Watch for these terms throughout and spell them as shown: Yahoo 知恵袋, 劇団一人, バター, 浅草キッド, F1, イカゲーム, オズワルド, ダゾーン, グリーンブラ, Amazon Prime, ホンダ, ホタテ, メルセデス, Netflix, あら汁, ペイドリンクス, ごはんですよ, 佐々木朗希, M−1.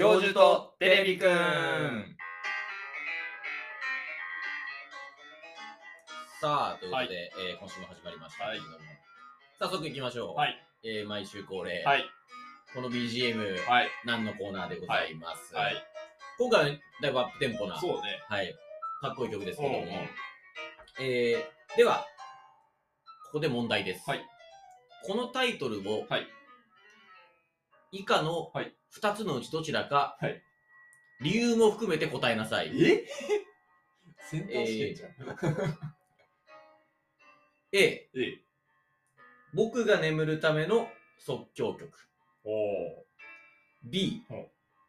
教授とテレビくん。さあということで、今週も始まりましたけれども、早速いきましょう。毎週恒例、この BGM、何のコーナーでございます。今回はだいぶアップテンポな、かっこいい曲ですけども、ではここで問題です。このタイトルを以下の2つのうちどちらか、理由も含めて答えなさい。戦闘してんじゃん。A、僕が眠るための即興曲。B、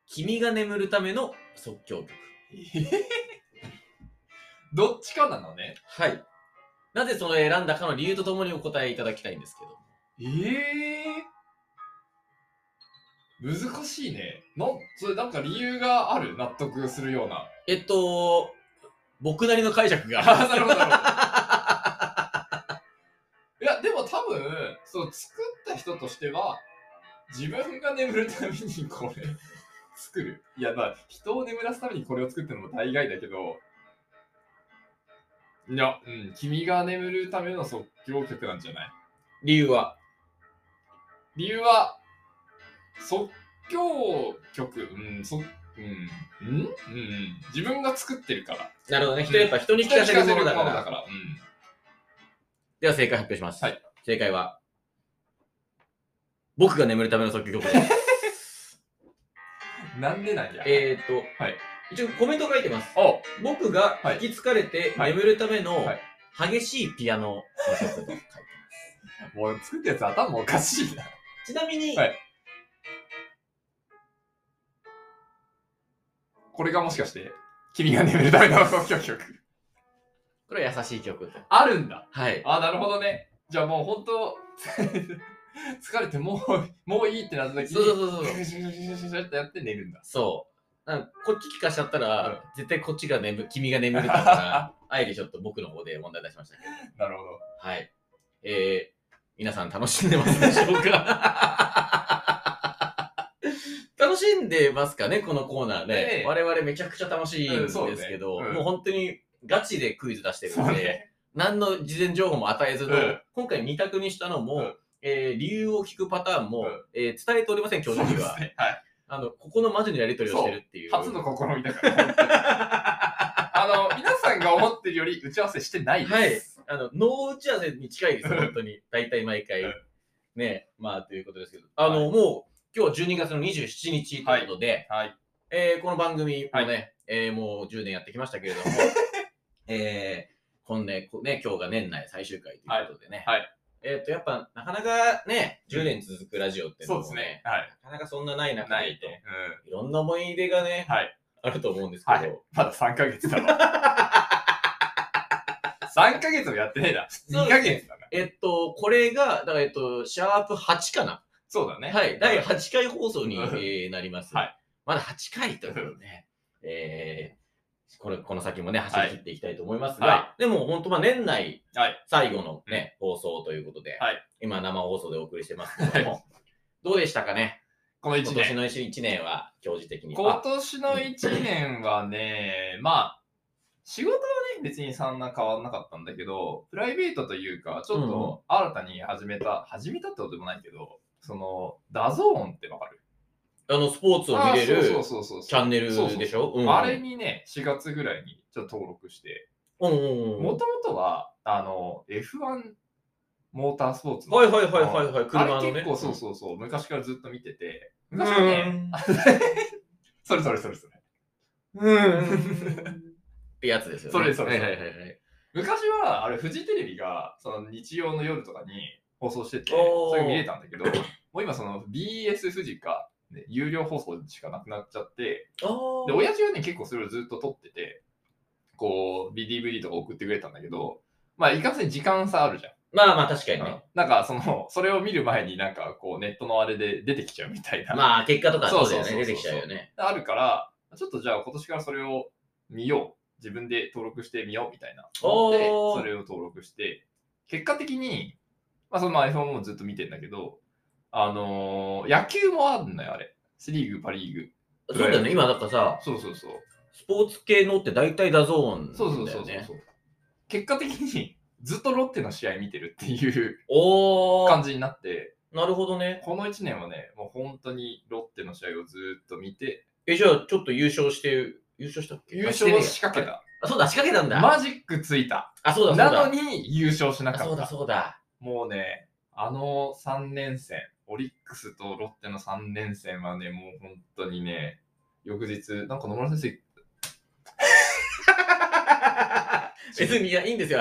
君が眠るための即興曲。どっちかなのね。はい。なぜその選んだかの理由とともにお答えいただきたいんですけど。難しいね。それなんか理由がある？納得するような。僕なりの解釈が。なるほど。いや、でも多分、作った人としては、自分が眠るためにこれ作る。いや、人を眠らすためにこれを作ってるのも大概だけど、いや、君が眠るための即興曲なんじゃない？理由は、即興曲、自分が作ってるから。なるほどね。人に聞かせるものだから。では正解発表します。正解は、僕が眠るための即興曲です。なんでなんや。一応コメント書いてます。僕が引きつかれて眠るための激しいピアノの曲と書いてます。もう作ったやつ頭おかしいな。ちなみに、これがもしかして、君が眠るための即興曲。これは優しい曲。あるんだ。なるほどね。じゃあもう本当、疲れてもういいってなった時に、そうってやって寝るんだ。こっち聞かしちゃったら、絶対こっちが君が眠るから、あえてちょっと僕の方で問題出しましたけど。なるほど。皆さん楽しんでますでしょうか？楽しんでますかね、このコーナーね。我々めちゃくちゃ楽しいんですけど、もう本当にガチでクイズ出してるんで、何の事前情報も与えずの、今回2択にしたのも、理由を聞くパターンも伝えておりません、教授には。ここの魔女のやり取りをしてるっていう。初の試みだから。皆さんが思ってるより打ち合わせしてないです。ノー打ち合わせに近いです、本当に。大体毎回。ね、ということですけど。もう、今日12月の27日ということで、この番組もね、もう10年やってきましたけれども、今日が年内最終回ということでね。やっぱなかなかね、10年続くラジオってのもね、なかなかそんなない中で、いろんな思い出がね、あると思うんですけど。まだ3ヶ月だわ。3ヶ月もやってねえな。2ヶ月だな。これが、だからシャープ8かな。そうだね。第8回放送になります。まだ8回ということでね。この先もね、走り切っていきたいと思いますが、でも本当年内最後のね、放送ということで、今生放送でお送りしてますけども、どうでしたかね、この1年。今年の1年は、教授的に。今年の1年はね、仕事はね、別にそんな変わんなかったんだけど、プライベートというか、ちょっと新たに始めたってことでもないけど、ダゾーンってわかる？スポーツを見れるチャンネルでしょ？あれにね、4月ぐらいにちょっと登録して、もともとは、F1 モータースポーツの。あれ結構、昔からずっと見てて、昔はね、それ。ってやつですよね。それ。昔は、あれ、フジテレビが、日曜の夜とかに放送してて、それ見れたんだけど、もう今、BS フジか、有料放送しかなくなっちゃって、で、親父はね、結構それをずっと撮ってて、DVD とか送ってくれたんだけど、いかんせん時間差あるじゃん。確かにね。それを見る前にネットのあれで出てきちゃうみたいな。結果とか出てきちゃうよね。あるから、ちょっとじゃあ今年からそれを見よう。自分で登録してみようみたいな。で、それを登録して、結果的に、iPhone もずっと見てんだけど、野球もあるんだよ、あれ。セ・リーグ、パ・リーグ。そうだよね、今だからさ、そうスポーツ系のって大体ダゾーン、ね、そう結果的にずっとロッテの試合見てるっていう感じになって、なるほどね。この1年はね、もう本当にロッテの試合をずっと見て、じゃあちょっと優勝してる、優勝したっけ？優勝を仕掛けた。あ、そうだ、仕掛けたんだ。マジックついた。あ、そうだそうだ。なのに優勝しなかった。そうだ。もうね、あの3連戦、オリックスとロッテの3連戦はね、もう本当にね、翌日、なんか野村先生、別に いいんですよ。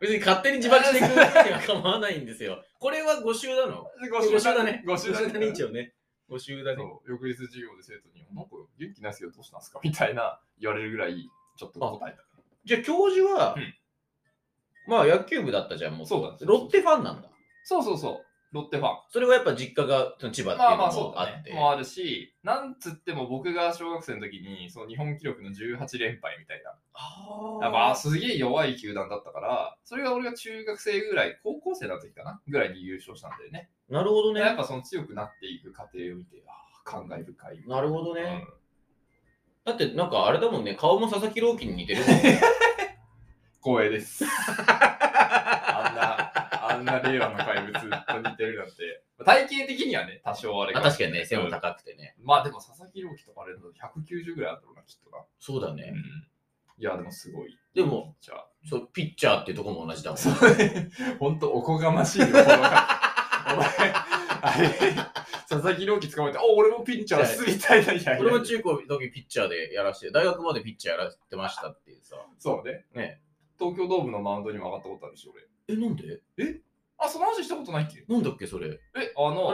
別に勝手に自爆していくには構わないんですよ。これは5週なの？ 5週だね。5週だね。一応ね。5週だね。翌日授業で生徒に、なんか元気ないですけどどうしたんですかみたいな言われるぐらい、ちょっと答えた。じゃあ教授は、まあ野球部だったじゃん、もう。そうだね。ロッテファンなんだ。そう。ロッテファン。それはやっぱ実家が千葉っていうのもあって。もあるし、なんつっても僕が小学生の時に、その日本記録の18連敗みたいな。やっぱすげえ弱い球団だったから、それが俺が中学生ぐらい、高校生だった時かなぐらいに優勝したんだよね。なるほどね。やっぱその強くなっていく過程を見て、感慨深い。なるほどね。だってなんかあれだもんね、顔も佐々木朗希に似てるもんね。光栄です。あんな令和の怪物と似てるなんて、体型的にはね、多少あれが。確かにね、背も高くてね。まあでも佐々木朗希とかあれだと190ぐらいあったのか、きっとな。そうだね。いや、でもすごい。でも、ピッチャーってとこも同じだもん。ほんとおこがましいよ、この方。お前、あれ、佐々木朗希捕まえて、俺もピッチャーすみたいな。俺も中高の時ピッチャーでやらして、大学までピッチャーやらせてましたっていうさ。そうね。ね、東京ドームのマウンドにも上がったことあるし、俺。なんで？その話したことないっけ？なんだっけそれ。あれ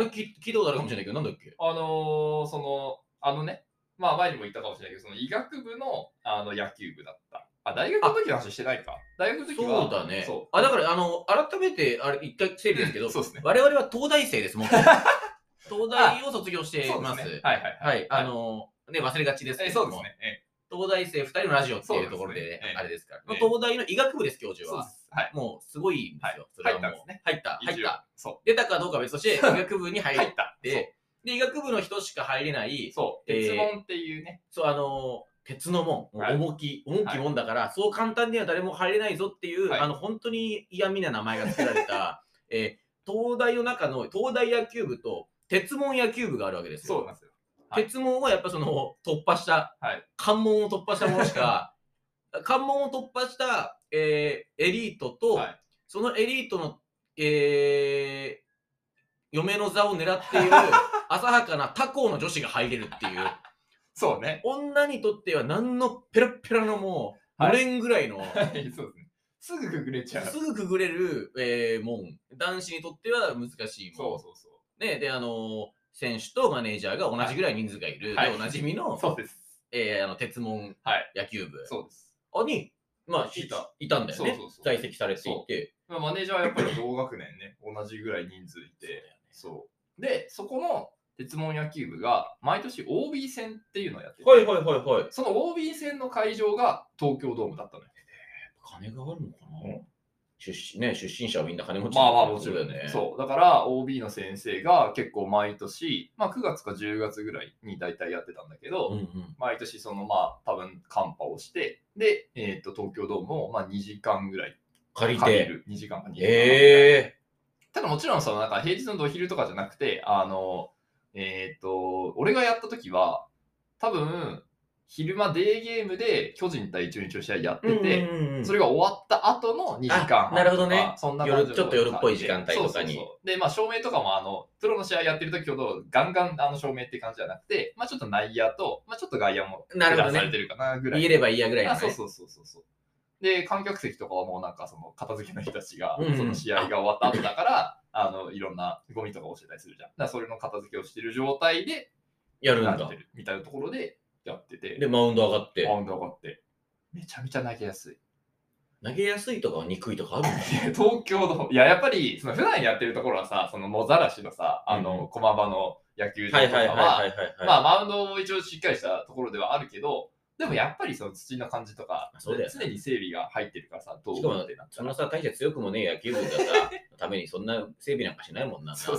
聞いたことあるかもしれないけど、なんだっけ？まあ前にも言ったかもしれないけど、その医学部の野球部だった。大学の時の話してないか。大学の時は。そうだね。そう。だから、改めて、あれ、一回整理ですけど、我々は東大生ですもん。東大を卒業しています。はい。忘れがちですけど。そうですね。東大生2人のラジオっていうところで、あれですから。東大の医学部です、教授は。もう、すごいんですよ。それはもう。入った。出たかどうか別として、医学部に入って、で、医学部の人しか入れない。鉄門っていうね。鉄の門、重き門だから、そう簡単には誰も入れないぞっていう、本当に嫌味な名前が付けられた、東大の中の東大野球部と鉄門野球部があるわけですよ。そうなんですよ。鉄門はやっぱその突破した、関門を突破したものしか、関門を突破した、エリートと、そのエリートの、嫁の座を狙っている浅はかな他校の女子が入れるっていう。そうね、女にとっては何のペラッペラのもう5年ぐらいの、すぐくぐれちゃう、すぐくぐれる、もん、男子にとっては難しいもん。そうね。で選手とマネージャーが同じぐらい人数がいる、でおなじみの鉄門野球部にいたんだよね。在籍されていて、マネージャーはやっぱり同学年ね、同じぐらい人数いて、そうでそこの鉄門野球部が毎年 OB 戦っていうのをやってて、その OB 戦の会場が東京ドームだったのよ。金があるのかな、出身者はみんな金持ち。まあもちろんね。そうだから OB の先生が結構毎年、9月か10月ぐらいに大体やってたんだけど、毎年その多分カンパをして、で東京ドームを2時間ぐらい借りる。2時間か2時間。ただもちろんそのなんか平日のお昼とかじゃなくて、俺がやった時は多分昼間デーゲームで巨人対中日の試合やってて、それが終わった後の2時間半とか。なるほどね。そんな感じでちょっと夜っぽい時間帯とかに。で照明とかもプロの試合やってる時ほどガンガン照明って感じじゃなくて、ちょっと内野と、ちょっと外野もプラスされてるかなぐらい。言えればいいやぐらいのね。そう。で観客席とかはもうなんかその片付けの人たちがその試合が終わった後だから。いろんなゴミとか落ちてたりするじゃん。だからそれの片付けをしてる状態でやるんだみたいなところでやってて、でマウンド上がってめちゃめちゃ投げやすいとか憎いとかあるんだよ。東京のやっぱりその普段やってるところはさ、その野ざらしのさ、駒場の野球場とかはマウンドも一応しっかりしたところではあるけど、でもやっぱりその土の感じとか、常に整備が入ってるからさ、どう思ってなったら。そのさ、大して強くもねえ野球部がさ、ためにそんな整備なんかしないもんな。そう。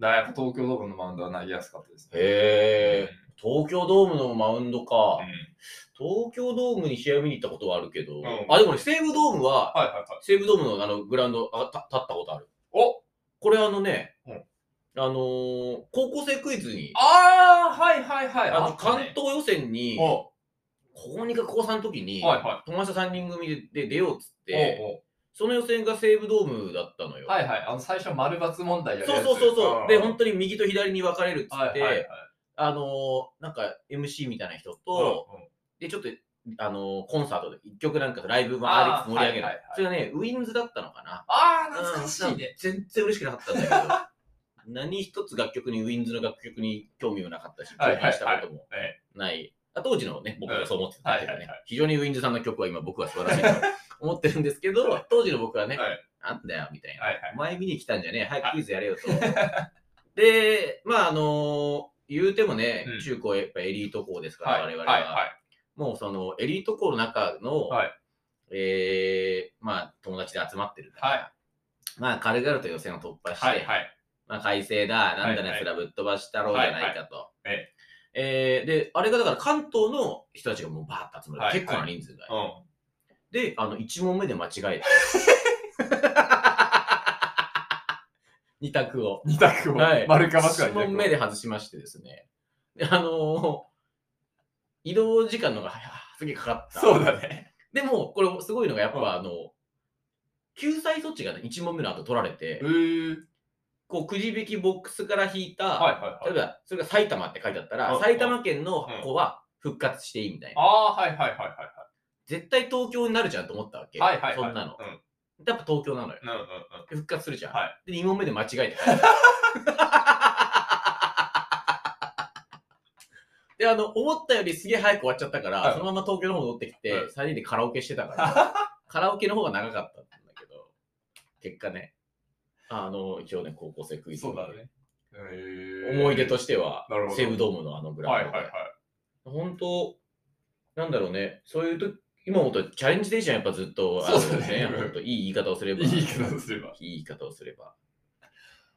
やっぱ東京ドームのマウンドは投げやすかったですね。へー、うん、東京ドームのマウンドか、うん、東京ドームに試合見に行ったことはあるけど、うん、あ、でもね、西武ドームは、はいはいはい、西武ドームのあのグラウンド立ったことある。お、これあのね、うん、高校生クイズに、ああ、はいはいはい、あの関東予選に、高2か高3の時に、はいはい、友達3人組で出ようっつって、おうおう、その予選が西武ドームだったのよ。はいはい、あの最初丸×問題やるやつ。そうそうそうそう、で本当に右と左に分かれるっつって、はいはいはい、なんか MC みたいな人と、うんうん、でちょっとコンサートで一曲なんかライブもあり盛り上げる、はいはいはい、それがねウィンズだったのかな。ああ、懐かしいね。全然嬉しくなかったんだけど。何一つ楽曲に、ウィンズの楽曲に興味もなかったし、興味したこともない。はいはいはい、当時のね、僕がそう思ってたんですよね、はいはいはい。非常にウィンズさんの曲は今僕は素晴らしいと思ってるんですけど、当時の僕はね、はい、なんだよ、みたいな。はいはい、前見に来たんじゃねえ、早くクイズやれよと。で、まあ、言うてもね、うん、中高やっぱエリート校ですから、はい、我々は、はいはい。もうその、エリート校の中の、はい、まあ、友達で集まってるから、はい、まあ、軽々と予選を突破して、はいはい、まあ、改正だ、なんだね、それはぶっ飛ばしたろうじゃないかと。はいはい、で、あれがだから関東の人たちがもうバーッと集まる、はいはい。結構な人数がいる。うん、で、1問目で間違えた。2択を。2択を。はい。丸か×か。1問目で外しましてですね。で、移動時間の方がすげえかかった。そうだね。でも、これすごいのがやっぱ、うん、救済措置が、ね、1問目の後取られて、こうくじ引きボックスから引いた、はいはいはい、例えばそれが埼玉って書いてあったら、うん、埼玉県の子は復活していいみたいな、うん、ああ、はいはいはいはい、絶対東京になるじゃんと思ったわけ、はいはいはい、そんなの、うん、やっぱ東京なのよ、うんうんうん、復活するじゃん、はい、で2問目で間違えて書いてで思ったよりすげえ早く終わっちゃったから、はい、そのまま東京の方戻ってきて、はい、3人でカラオケしてたからカラオケの方が長かったんだけど、結果ね、一応ね、高校生クイズ、そうだね、思い出としては西武ドームのあのグラウンドで、はいはいはい、本当なんだろうね、そういうと今思うとチャレンジでいいじゃん、やっぱずっとあるね、本当いい言い方をすればいい言い方をすればいい言い方をすれば、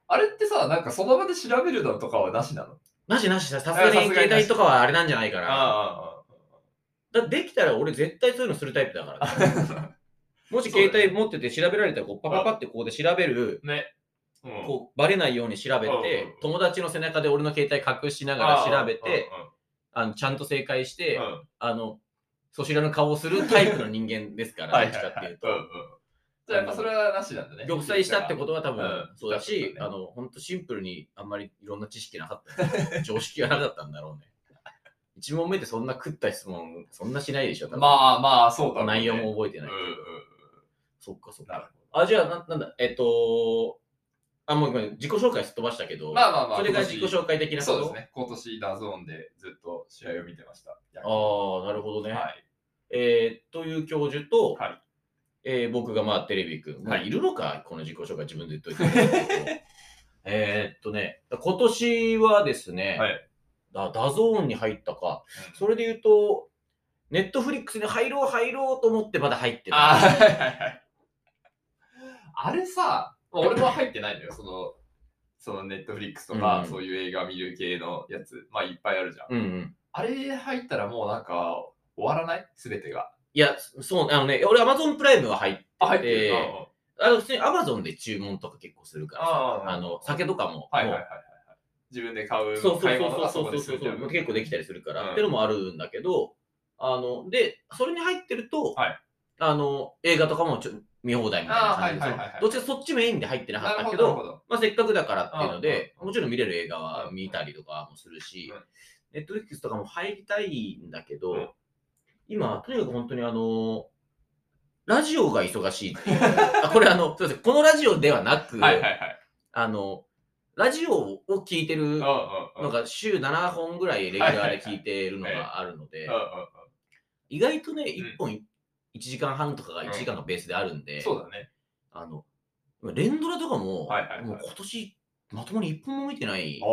あれってさ、なんかその場で調べるのとかはなしなの？なしなし、さすがに携帯とかはあれなんじゃないかな。ああ、だできたら俺絶対そういうのするタイプだから、ね。もし携帯持ってて調べられたら、こうパパパってここで調べる、ね、うん、こうバレないように調べて、うんうんうん、友達の背中で俺の携帯隠しながら調べて、ちゃんと正解して、うん、そちらの顔をするタイプの人間ですから、どっちかっていうと。はいはいはい、うんうん、じゃあやっぱそれはなしなんだね。玉砕したってことは多分、うん、そうだし、ね、ほんとシンプルにあんまりいろんな知識なかった。常識がなかったんだろうね。1問目ってそんな食った質問、そんなしないでしょ、多分。まあまあ、そうだね。内容も覚えてないけど。うんうん、そっかそっか。あ、じゃあなんだ、もう今自己紹介すっ飛ばしたけど、まあまあまあ、それが自己紹介的なこと。そうですね。今年ダゾーンでずっと試合を見てました。ああ、なるほどね。はい、という教授と、はい、僕がまあテレビ君、はい、いるのかこの自己紹介自分で言っといて。ね、今年はですね、はい、ダゾーンに入ったか、うん、それで言うとNetflixに入ろうと思ってまだ入ってない。あれさ、俺も入ってないのよ。そのネットフリックスとか、うんうん、そういう映画見る系のやつ、まあいっぱいあるじゃん。うんうん、あれ入ったらもうなんか終わらない？すべてが。いや、そう、ね、俺 Amazon プライムは入ってて、普通に Amazon で注文とか結構するからさ、酒とかも、はいはいはいはい、自分で買う、買い物とかそこで結構できたりするから、うん、っていうのもあるんだけど、でそれに入ってると、はい、映画とかも見放題みたいな感じで、どっちかそっちメインで入ってなかったけど、まあ、せっかくだからっていうので、もちろん見れる映画は見たりとかもするし、ネットフリックスとかも入りたいんだけど、うん、今とにかく本当にラジオが忙しいっていうあ、これすいません、このラジオではなく、はいはいはい、ラジオを聞いてるのが週7本ぐらいレギュラーで聞いてるのがあるので、意外とね、1本1時間半とかが1時間のベースであるんで、そうだね。連ドラとかも、はいはいはい、もう今年まともに1本も見てない。ま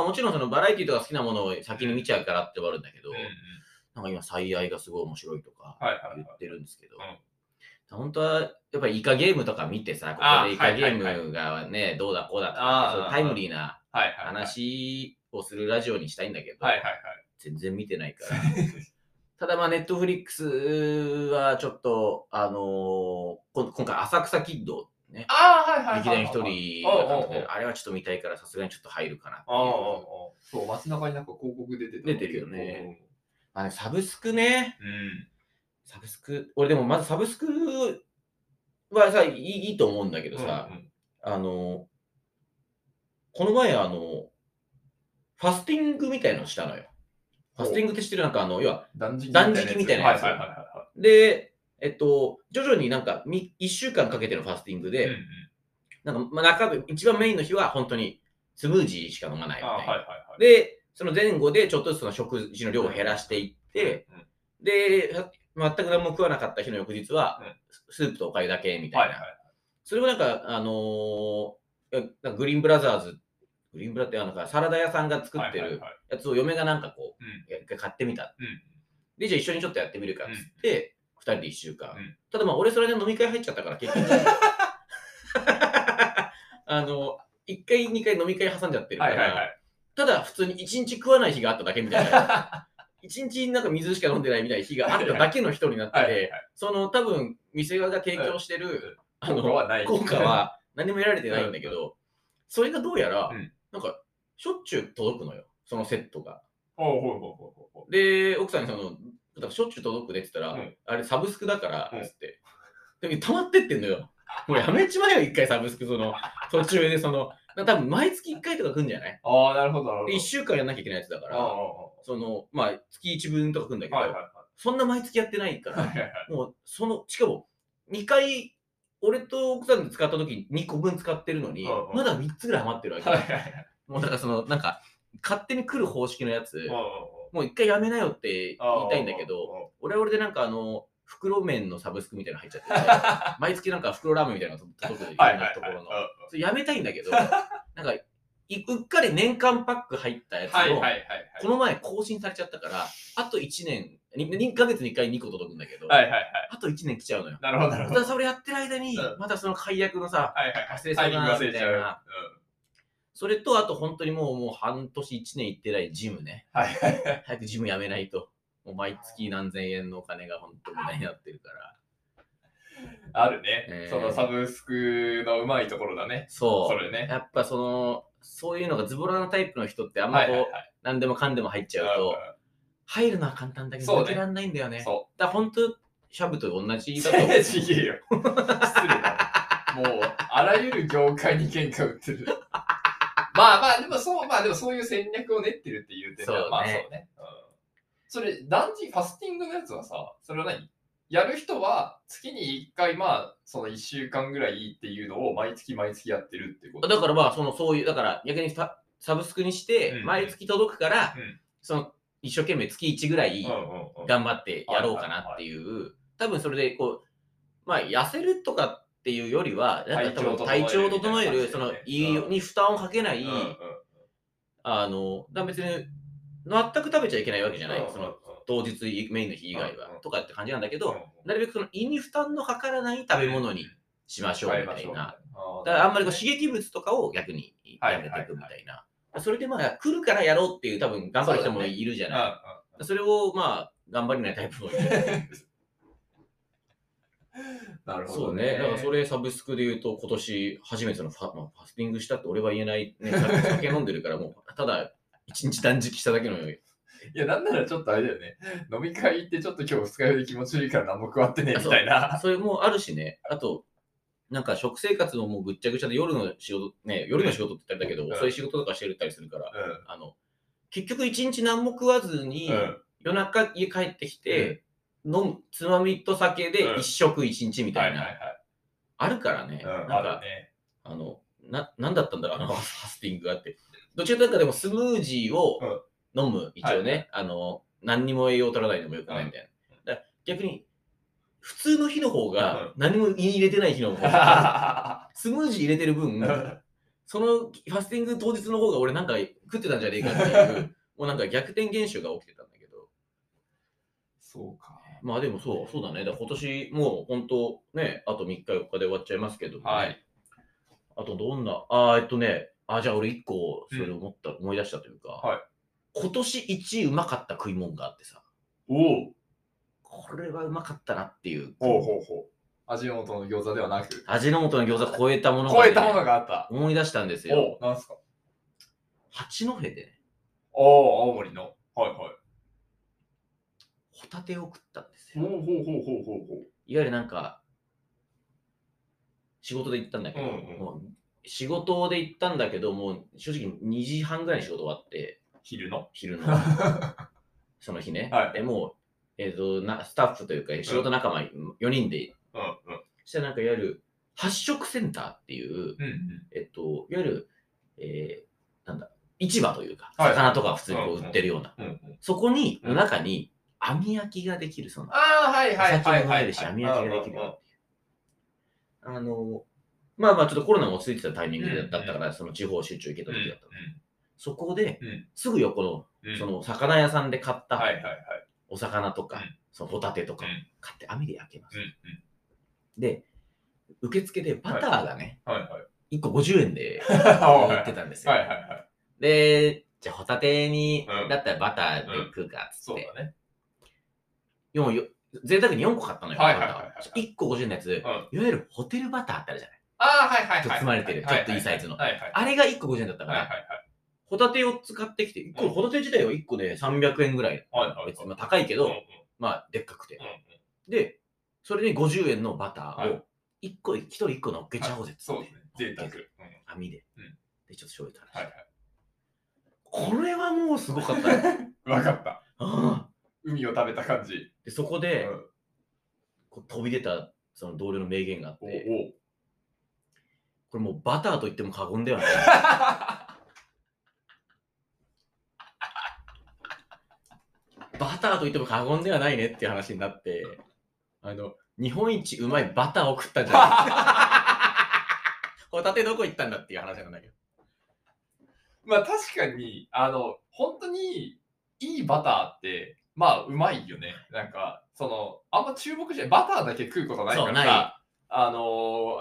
あもちろんそのバラエティとか好きなものを先に見ちゃうからってあるんだけど、なんか今、最愛がすごい面白いとか言ってるんですけど、はいはいはい、本当はやっぱりイカゲームとか見てさ、ここでイカゲームがね、どうだこうだとか、タイムリーな話をするラジオにしたいんだけど、全然見てないから。ただまあ、ネットフリックスはちょっと、今回、浅草キッドね、劇団一人があって、あれはちょっと見たいから、さすがにちょっと入るかなっていう。そう、街中になんか広告出てるよね。まあね、サブスクね。うん。サブスク、俺でもまずサブスクはさ、いいと思うんだけどさ、この前ファスティングみたいのしたのよ。ファスティングって知ってる？なんか要は断食みたいなやつ。で、徐々になんか1週間かけてのファスティングで、なんか、まあ、一番メインの日は本当にスムージーしか飲まないみたいな。で、その前後でちょっとずつその食事の量を減らしていって、で、全く何も食わなかった日の翌日は、スープとおかゆだけみたいな。それもなんか、なんかグリーンブラってなんかサラダ屋さんが作ってるやつを嫁がなんかこう、一回買ってみた。で、じゃあ一緒にちょっとやってみるかっつって、2人で1週間。ただまあ、俺それで飲み会入っちゃったから、結局。1回、2回飲み会挟んじゃってるから、ただ普通に1日食わない日があっただけみたいな。一日なんか水しか飲んでないみたいな日があっただけの人になってて、その多分店側が提供してる効果は何も得られてないんだけど、それがどうやらなんかしょっちゅう届くのよ、そのセットが。で、奥さんにしょっちゅう届くでって言ったら、あれサブスクだからっつって。溜まってってんのよ。もうやめちまえよ、一回サブスク、その途中で多分毎月1回とか来るんじゃない？ああ、なるほど、なるほど。1週間やんなきゃいけないやつだから、まあ、月1分とか来るんだけど、そんな毎月やってないから、もう、しかも、2回、俺と奥さんで使った時に2個分使ってるのに、まだ3つぐらい余ってるわけ。もう、だから勝手に来る方式のやつ、もう1回やめなよって言いたいんだけど、俺は俺で袋麺のサブスクみたいなの入っちゃって、毎月袋ラーメンみたいなのが届くところの、それやめたいんだけど、うっかり年間パック入ったやつを、この前更新されちゃったから、あと1年、2ヶ月に1回2個届くんだけど、あと1年来ちゃうのよ。なるほど、なるほど。それやってる間に、またその解約のさ、発生されたみたいな。それと、あと本当にもう半年1年行ってないジムね。早くジムやめないと。もう毎月何千円のお金が本当に何やってるから。あるね。そのサブスクのうまいところだね。そう。それね。やっぱそういうのがズボラなタイプの人ってあんま何でもかんでも入っちゃうと、入るのは簡単だけど抜けらんないんだよね。そう。だから本当、シャブと同じだと思う。失礼よ。失礼だ。もう、あらゆる業界に喧嘩売ってる。まあでもそういう戦略を練ってるっていう点では、まあそうね。それ、ファスティングのやつはさ、それは何？やる人は月に1回、まあ、その1週間ぐらいっていうのを毎月毎月やってるってことだから、まあ、そういう、だから逆にサブスクにして、毎月届くから、一生懸命月1ぐらい頑張ってやろうかなっていう、多分それで、まあ、痩せるとかっていうよりは、体調を整える、胃に負担をかけない、別に、全く食べちゃいけないわけじゃない、当日メインの日以外はとかって感じなんだけど、なるべく胃に負担のかからない食べ物にしましょうみたいな。だからあんまり刺激物とかを逆にやめていくみたいな。それでまあ来るからやろうっていう多分頑張る人もいるじゃない。それをまあ頑張れないタイプもいる。なるほどね。だからそれサブスクで言うと今年初めてのファスティングしたって俺は言えない。酒飲んでるからもうただ一日断食しただけのように。いや、なんならちょっとあれだよね。飲み会行ってちょっと今日二日酔いで気持ちいいから何も食わってねみたいな。それもあるしね。あと、なんか食生活ももうぐっちゃぐちゃで夜の仕事って言ったりだけど、遅い仕事とかしてるったりするから、結局一日何も食わずに、夜中家帰ってきて、つまみと酒で一食一日みたいな。あるからね。なんか、なんだったんだろう、ファスティングがあって。どちらかでもスムージーを飲む、一応ね、何にも栄養を取らないのもよくないみたいな。逆に、普通の日の方が、何も胃に入れてない日の方が、スムージー入れてる分、そのファスティング当日の方が俺なんか食ってたんじゃねえかっていう、もうなんか逆転現象が起きてたんだけど。そうか。まあでもそうだね。だ今年もう本当ね、あと3日4日で終わっちゃいますけど、ね、はい。あとどんな、じゃあ俺1個それ思った、思い出したというか、はい。今年1位うまかった食い物があってさ、おこれはうまかったなっていう。味の素の餃子ではなく、味の素の餃子超えたものが、ね、超えたものがあった。思い出したんですよ。お、なんすか。八戸でね。青森の。はいはい。ホタテを食ったんですよ。いわゆるなんか仕事で行ったんだけど、もう正直2時半ぐらいに仕事終わって、昼のその日ね。はい、でもうスタッフというか仕事仲間4人で、そしたらなんかいわゆる発色センターっていう、いわゆる、市場というか魚とか普通にこう売ってるような、そこにの中に網焼きができる、そのお酒も入るし網焼きができるよっていう、まあちょっとコロナも落ち着いてたタイミングだったから、その地方集中行けた時だったので、そこで、すぐ横のその魚屋さんで買ったお魚とか、そのホタテとか買って網で焼けます、で受付でバターがね、1個50円で売ってたんですよ。で、じゃあホタテにだったらバターで食うかっつって、贅沢に4個買ったのよ。1個50円のやつ、いわゆるホテルバターってあるじゃない。包まれてるちょっといいサイズのあれが1個50円だったから、ホタテを使ってきて、ホタテ自体は1個で300円ぐらい、別に高いけどまあでっかくて、でそれに50円のバターを1人1個乗っけちゃおうぜっつって、網ででちょっと醤油垂らして、これはもうすごかったね。わかった。海を食べた感じで、そこでこう飛び出たその同僚の名言があって、これもうバターと言っても過言ではない。バターと言っても過言ではないねっていう話になって、日本一うまいバターを食ったんじゃない。ホタテどこ行ったんだっていう話なんだけど、まあ確かに本当にいいバターってまあうまいよね。なんかそのあんま注目しない、バターだけ食うことないからさ、あ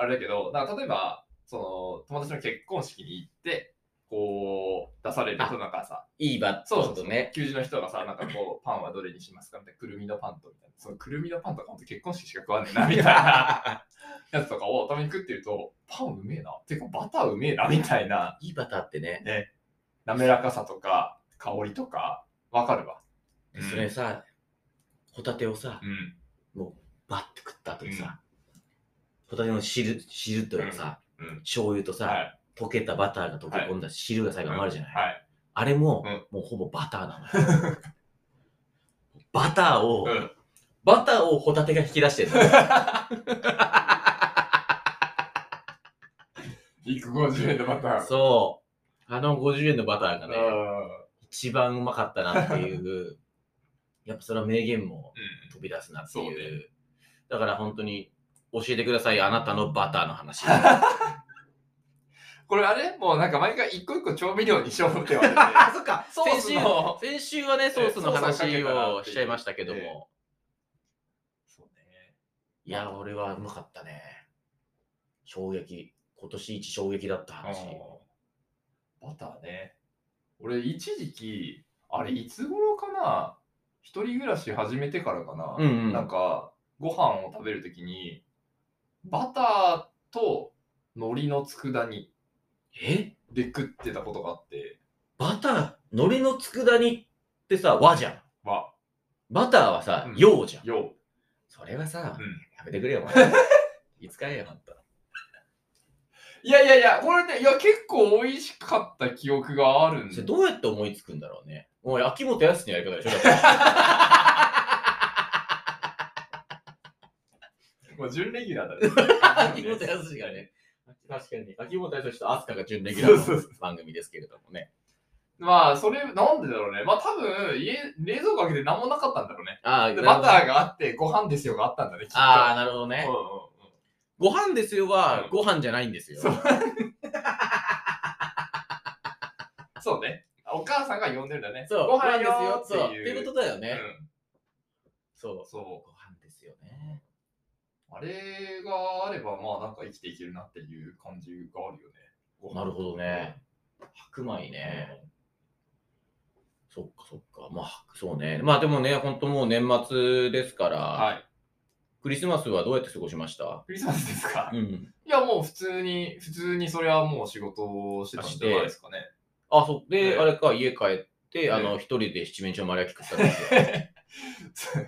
れだけど、なんか例えばその友達の結婚式に行ってこう出されると、なんかさ、いいバターとね、給仕の人がさ、なんかこうパンはどれにしますかみたいな、くるみのパンとみたいな、そのくるみのパンとか本当結婚式しか食わねえなみたいなやつとかをたまに食ってると、パンうめえな、てかバターうめえなみたいな。いいバターってね、滑らかさとか香りとかわかるわ。それさ、ホタテをさ、もうバッて食った後にさ、ホタテの汁というかさ、醤油とさ、溶けたバターが溶け込んだ汁が最後にあるじゃない。あれももうほぼバターなのよ。バターをホタテが引き出してるの。150円のバター。そう。50円のバターがね、一番うまかったなっていう。やっぱそれは名言も飛び出すなっていう。だから本当に教えてください、あなたのバターの話。これあれもうなんか毎回一個一個調味料にしようって言われて。あ、そっか。先週はね、ソースの話をしちゃいましたけども。そうね。いや、俺はうまかったね。衝撃。今年一衝撃だった話。バターね。俺一時期、あれいつ頃かな、一人暮らし始めてからかな、なんかご飯を食べるときにバターと海苔の佃煮で食ってたことがあって。バター海苔の佃煮ってさ、和じゃん。和バターはさ、洋じゃん。洋それはさ、やめてくれよお前。いつかええよほんと。いや、これね、いや、結構美味しかった記憶があるんで。どうやって思いつくんだろうね。もう秋元康のやり方でしょ。もう準レギュラーだね。秋元康がね、確かに秋元康とアスカが準レギュラーの番組ですけれどもね。まあ、それ、なんでだろうね。まあ、多分、冷蔵庫開けて何もなかったんだろうね。バターがあって、ご飯ですよがあったんだね、きっと。ああ、なるほどね。ご飯ですよは、ご飯じゃないんですよ。そうね。お母さんが呼んでるんだね。そう。ご飯ですよっていうことだよね。そうご飯ですよね。あれがあればまあなんか生きていけるなっていう感じがあるよね。なるほどね。白米ね。そっかそっか。まあそうね。まあでもね、本当もう年末ですから。はい。クリスマスはどうやって過ごしました？クリスマスですか？うん。いやもう普通にそれはもう仕事をしてたんじゃないですかね。あ、そう。で、あれか、家帰って、一人で七面鳥丸焼き食ったんですよ。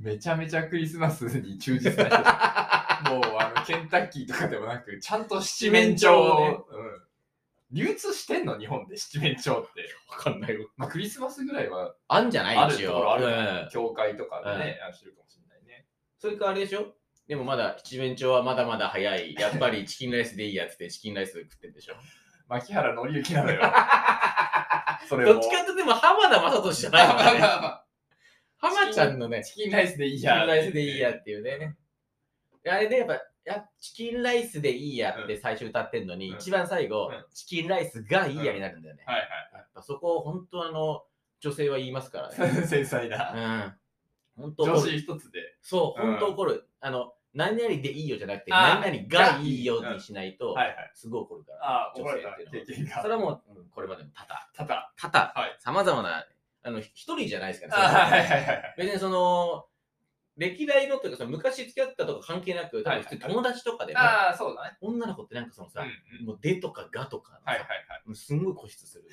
めちゃめちゃクリスマスに忠実な人もうケンタッキーとかでもなく、ちゃんと七面鳥を、ね、うん、流通してんの日本で七面鳥ってわかんないよ。まあ、クリスマスぐらいはあんじゃないんですよ。あるところある、うん、教会とかでね、してるかもしれないね。それかあれでしょ。でもまだ七面鳥はまだまだ早い。やっぱりチキンライスでいいやつでチキンライス食ってるでしょ。牧原紀之なのよ。それもどっちかってでも浜田雅俊じゃないもんね。浜ちゃんのね、チキンライスでいいや。チキンライスでいいやっていうね。あれでやっぱチキンライスでいいやって最初歌ってんのに、うん、一番最後、うん、チキンライスがいいやになるんだよね。うん、はいはい。やっぱそこを本当女性は言いますからね。繊細だ。うん。本当女子一つで。そう、本当怒る。何々でいいよじゃなくて、何々がいいよにしないと、すごい怒るから。うん、はいはい、女性っていうのは。それはもう、これまでも多々。はい。様々な。一人じゃないですかね。別に歴代のというか昔付き合ったとか関係なく、多分普通友達とかで、女の子ってなんかもうでとかがとか、すんごい固執する。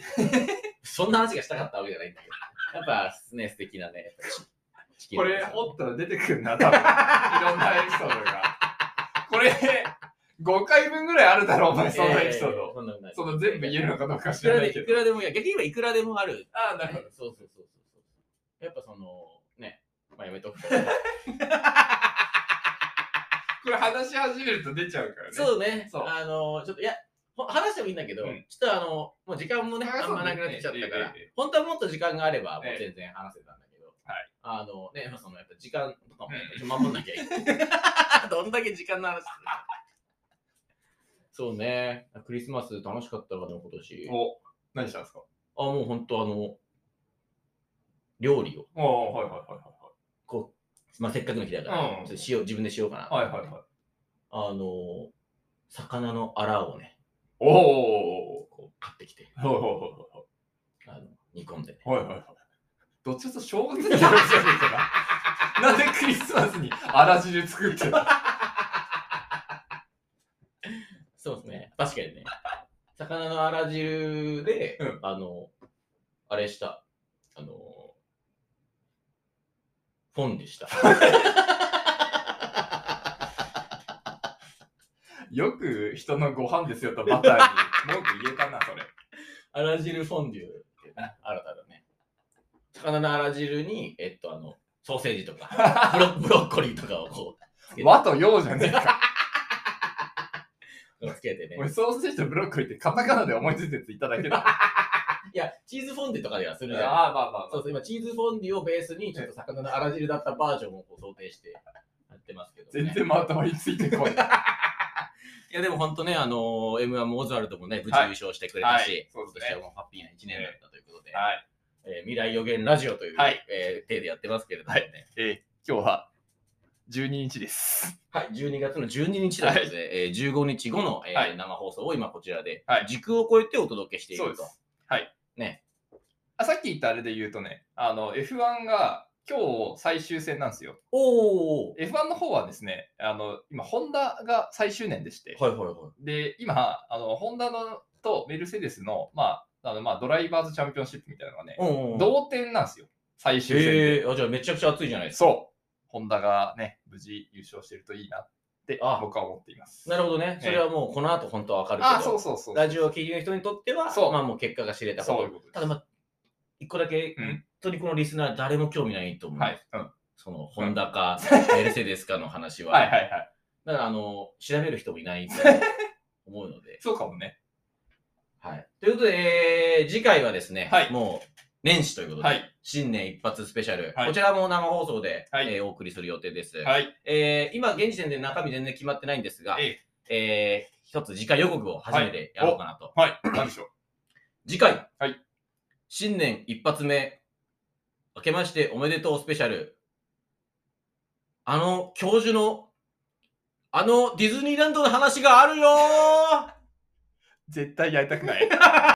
そんな話がしたかったわけじゃないんだけど、やっぱね、素敵なね。これ、掘ったら出てくるな、多分。いろんなエピソードが。これ、5回分ぐらいあるだろう、お前、そのエピソード。その全部言えるのかどうか知らないけど。いくらでも、逆に言えばいくらでもある。ああ、なるほど。そう。やっぱね、まあやめとくから。これ話し始めると出ちゃうからね。そうね。ちょっと、いや、話してもいいんだけど、ちょっともう時間もね、あんまなくなってきちゃったから、本当はもっと時間があれば、もう全然話せたんだけど、ね、やっぱ時間とかも、守んなきゃいけない。どんだけ時間の話するの？そうね、クリスマス楽しかったわ、でも今年。お、何したんですか？あ、もう本当料理を。ああ、はいはいはいはい。こう、まあ、せっかくの日だから、自分でしようかな。はいはいはい。魚のアラをね、こう買ってきて、煮込んでね。はいはいはい。どっちかと正月にやるじゃないですか。なんでクリスマスにアラ汁作ってるの？そうですね、確かにね。魚のあら汁で、あれした、フォンデュした。よく人のご飯ですよとバターに文句言えたな、それ。あら汁フォンデュってな、新ただね。魚のあら汁に、ソーセージとか、ブロッコリーとかをこう。和と洋じゃねえか。つけてね、俺ソーセージとブロッコリーってカタカナで思いついていただけだ。いや、チーズフォンデュとかではするじゃない。ああ、まあまあ。そうそう、今チーズフォンデュをベースにちょっと魚のあら汁だったバージョンをこう想定してやってますけど、ね。全然まとまりついてこない。いやでも本当ね、M−1 もオズワルドもね、無事優勝してくれたし、今年はもうハッピーな1年だったということで、未来予言ラジオという、体でやってますけれどもね。今日は。12日です。はい、12月の12日だったので、15日後の、生放送を今こちらで、時空を超えてお届けしていると。はい。ね。さっき言ったあれで言うとね、F1 が今日最終戦なんですよ。F1 の方はですね、今、ホンダが最終年でして、で、今、ホンダとメルセデスの、ドライバーズチャンピオンシップみたいなのがね、同点なんですよ、最終戦で。じゃあめちゃくちゃ熱いじゃないですか。そう。ホンダがね、無事優勝してるといいなって僕は思っています。なるほどね。それはもうこの後本当はわかるけど、そうラジオを聴いてる人にとっては、まあもう結果が知れたこと。ただまあ、一個だけ、本当にこのリスナー誰も興味ないと思う。そのホンダかメルセデスかの話は。だから調べる人もいないと思うので。そうかもね。はい。ということで、次回はですね、もう、年始ということで、新年一発スペシャル、こちらも生放送で、お送りする予定です。今、現時点で中身全然決まってないんですが、一つ次回予告を初めてやろうかなと。何でしょう。次回、新年一発目、明けましておめでとうスペシャル、あの教授のあのディズニーランドの話があるよー。絶対やりたくない。